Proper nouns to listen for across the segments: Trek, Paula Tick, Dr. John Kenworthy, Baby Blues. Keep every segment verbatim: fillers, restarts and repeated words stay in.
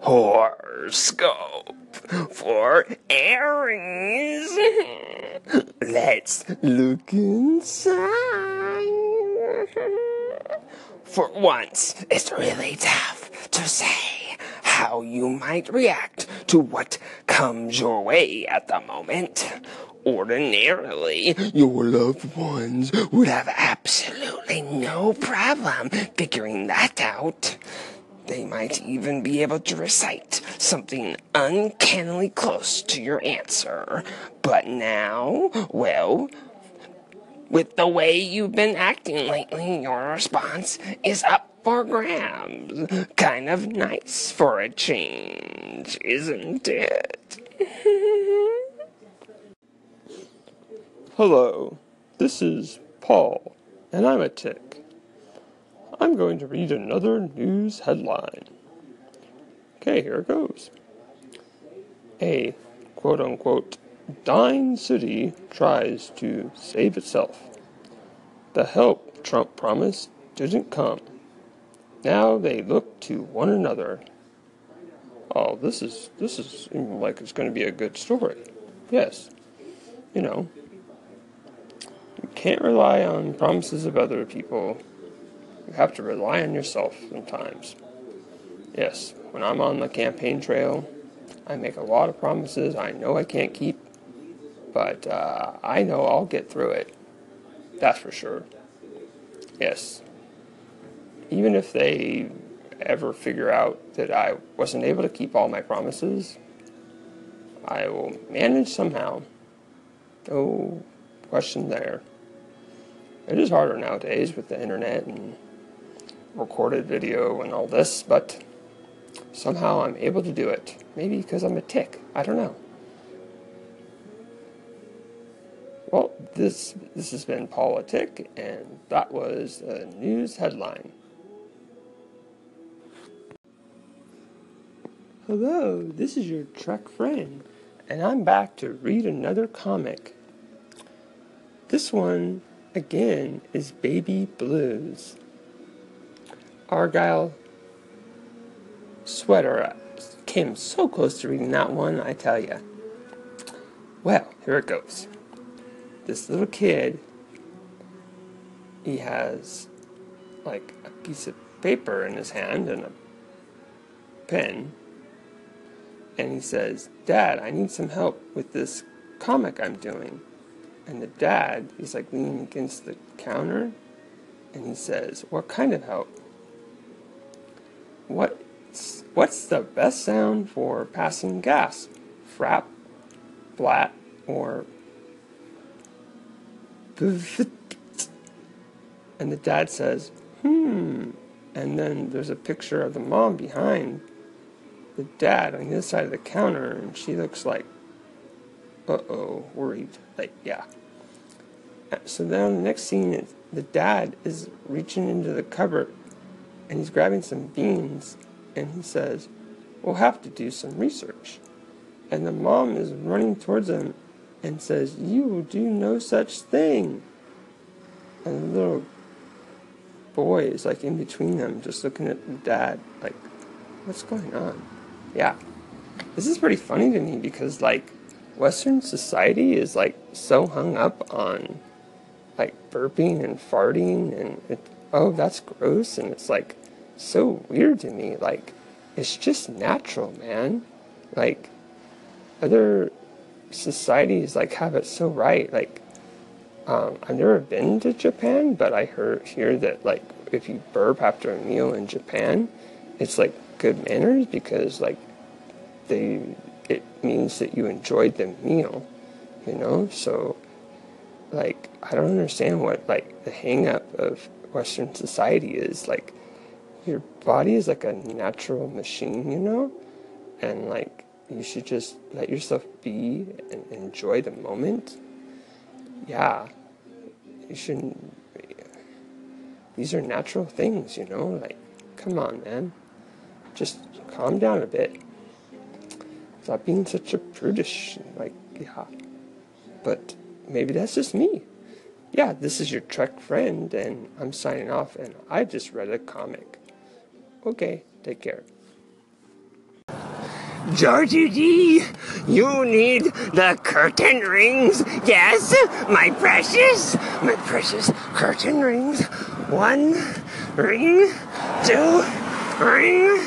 Horoscope for Aries. Let's look inside. For once, it's really tough to say how you might react to what comes your way at the moment. Ordinarily, your loved ones would have absolutely no problem figuring that out. They might even be able to recite something uncannily close to your answer. But now, well, with the way you've been acting lately, your response is up for grabs. Kind of nice for a change, isn't it? Hello, this is Paul, and I'm a tick. I'm going to read another news headline. Okay, here it goes. A quote-unquote dying city tries to save itself. The help Trump promised didn't come. Now they look to one another. Oh, this is, this is like it's going to be a good story. Yes, you know, you can't rely on promises of other people. You have to rely on yourself sometimes. Yes, when I'm on the campaign trail, I make a lot of promises I know I can't keep, but uh, I know I'll get through it. That's for sure. Yes. Even if they ever figure out that I wasn't able to keep all my promises, I will manage somehow. No question there. It is harder nowadays with the internet and recorded video and all this, but somehow I'm able to do it. Maybe because I'm a tick. I don't know. Well, this this has been Paula Tick, and that was a news headline. Hello, this is your Trek friend, and I'm back to read another comic. This one, again, is Baby Blues. Argyle Sweater came so close to reading that one, I tell ya. Well, here it goes. This little kid, he has like a piece of paper in his hand and a pen, and he says, "Dad, I need some help with this comic I'm doing." And the dad is like leaning against the counter, and he says, "What kind of help? What's, what's the best sound for passing gas? Frap, flat, or..." And the dad says, hmm. And then there's a picture of the mom behind the dad on the other side of the counter, and she looks like, uh-oh, worried. Like, yeah. So then the next scene, the dad is reaching into the cupboard, and he's grabbing some beans, and he says, "We'll have to do some research." And the mom is running towards him and says, "You will do no such thing." And the little boy is like in between them, just looking at the dad, like, what's going on? Yeah. This is pretty funny to me because, like, Western society is like so hung up on like burping and farting and it, oh, that's gross, and it's like so weird to me. Like, it's just natural, man. Like, other societies like have it so right. Like, um, I've never been to Japan, but I heard hear that like if you burp after a meal in Japan, it's like good manners because like they it means that you enjoyed the meal, you know. So, like, I don't understand what like the hang up of Western society is. Like, your body is like a natural machine, you know, and like you should just let yourself be and enjoy the moment. Yeah, you shouldn't, these are natural things, you know. Like, come on, man, just calm down a bit, stop being such a prudish, like, yeah. But maybe that's just me. Yeah, this is your Trek friend, and I'm signing off, and I just read a comic. Okay, take care. Georgie D, you need the curtain rings. Yes, my precious, my precious curtain rings. One ring, two ring.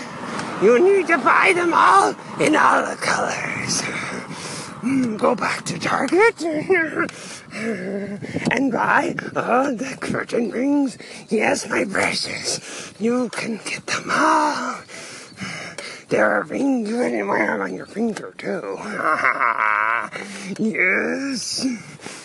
You need to buy them all in all the colors. Go back to Target and buy all the curtain rings. Yes, my precious, you can get them all. There are rings you can wear on your finger, too. Yes.